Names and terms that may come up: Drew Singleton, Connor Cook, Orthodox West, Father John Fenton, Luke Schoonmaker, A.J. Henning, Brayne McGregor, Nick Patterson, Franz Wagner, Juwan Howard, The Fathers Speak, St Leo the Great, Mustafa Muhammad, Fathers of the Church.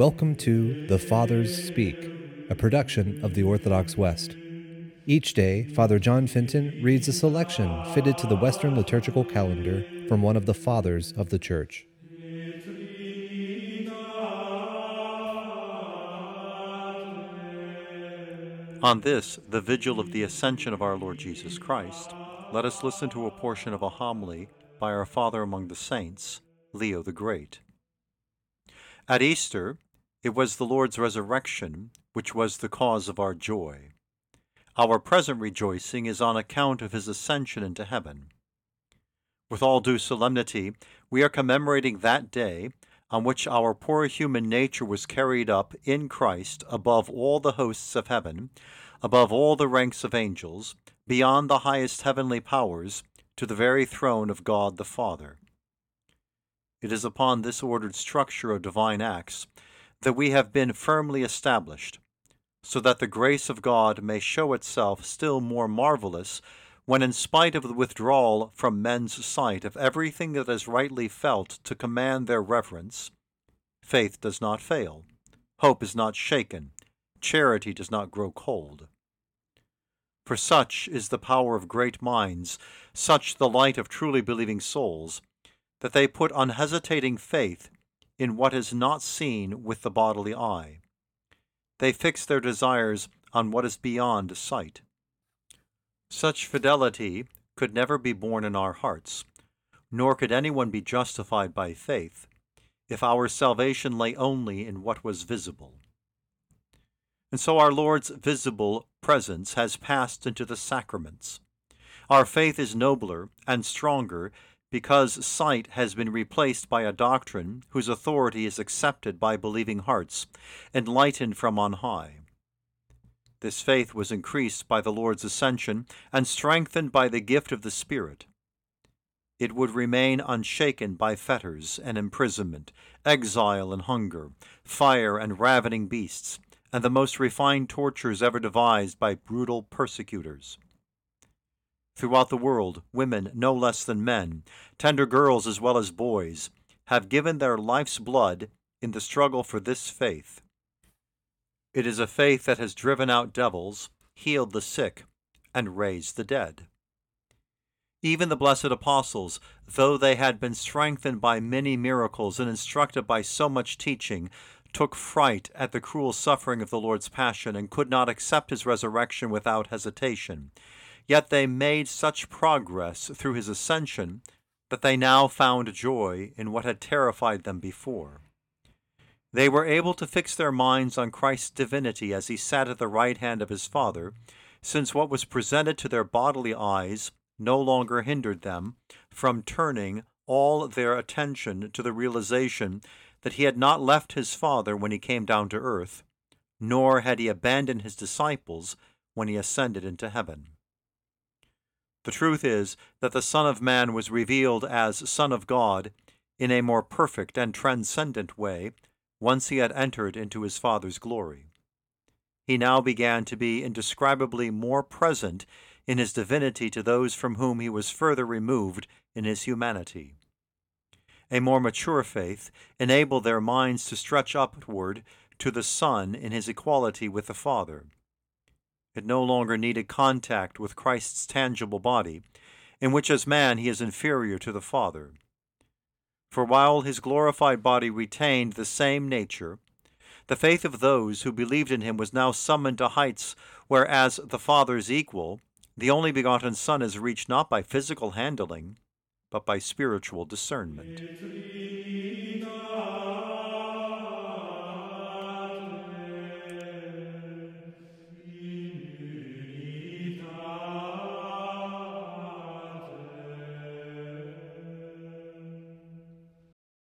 Welcome to The Fathers Speak, a production of the Orthodox West. Each day, Father John Fenton reads a selection fitted to the Western liturgical calendar from one of the Fathers of the Church. On this, the vigil of the Ascension of our Lord Jesus Christ, let us listen to a portion of a homily by our Father among the Saints, Leo the Great. At Easter, it was the Lord's resurrection which was the cause of our joy. Our present rejoicing is on account of his ascension into heaven. With all due solemnity, we are commemorating that day on which our poor human nature was carried up in Christ above all the hosts of heaven, above all the ranks of angels, beyond the highest heavenly powers, to the very throne of God the Father. It is upon this ordered structure of divine acts that we have been firmly established, so that the grace of God may show itself still more marvelous when, in spite of the withdrawal from men's sight of everything that is rightly felt to command their reverence, faith does not fail, hope is not shaken, charity does not grow cold. For such is the power of great minds, such the light of truly believing souls, that they put unhesitating faith in what is not seen with the bodily eye. They fix their desires on what is beyond sight. Such fidelity could never be born in our hearts, nor could anyone be justified by faith, if our salvation lay only in what was visible. And so our Lord's visible presence has passed into the sacraments. Our faith is nobler and stronger because sight has been replaced by a doctrine whose authority is accepted by believing hearts, enlightened from on high. This faith was increased by the Lord's ascension and strengthened by the gift of the Spirit. It would remain unshaken by fetters and imprisonment, exile and hunger, fire and ravening beasts, and the most refined tortures ever devised by brutal persecutors. Throughout the world, women, no less than men, tender girls as well as boys, have given their life's blood in the struggle for this faith. It is a faith that has driven out devils, healed the sick, and raised the dead. Even the blessed apostles, though they had been strengthened by many miracles and instructed by so much teaching, took fright at the cruel suffering of the Lord's passion and could not accept his resurrection without hesitation. Yet they made such progress through his ascension that they now found joy in what had terrified them before. They were able to fix their minds on Christ's divinity as he sat at the right hand of his Father, since what was presented to their bodily eyes no longer hindered them from turning all their attention to the realization that he had not left his Father when he came down to earth, nor had he abandoned his disciples when he ascended into heaven. The truth is that the Son of Man was revealed as Son of God in a more perfect and transcendent way once he had entered into his Father's glory. He now began to be indescribably more present in his divinity to those from whom he was further removed in his humanity. A more mature faith enabled their minds to stretch upward to the Son in his equality with the Father. It no longer needed contact with Christ's tangible body, in which as man he is inferior to the Father. For while his glorified body retained the same nature, the faith of those who believed in him was now summoned to heights where, as the Father's equal, the only begotten Son is reached not by physical handling, but by spiritual discernment.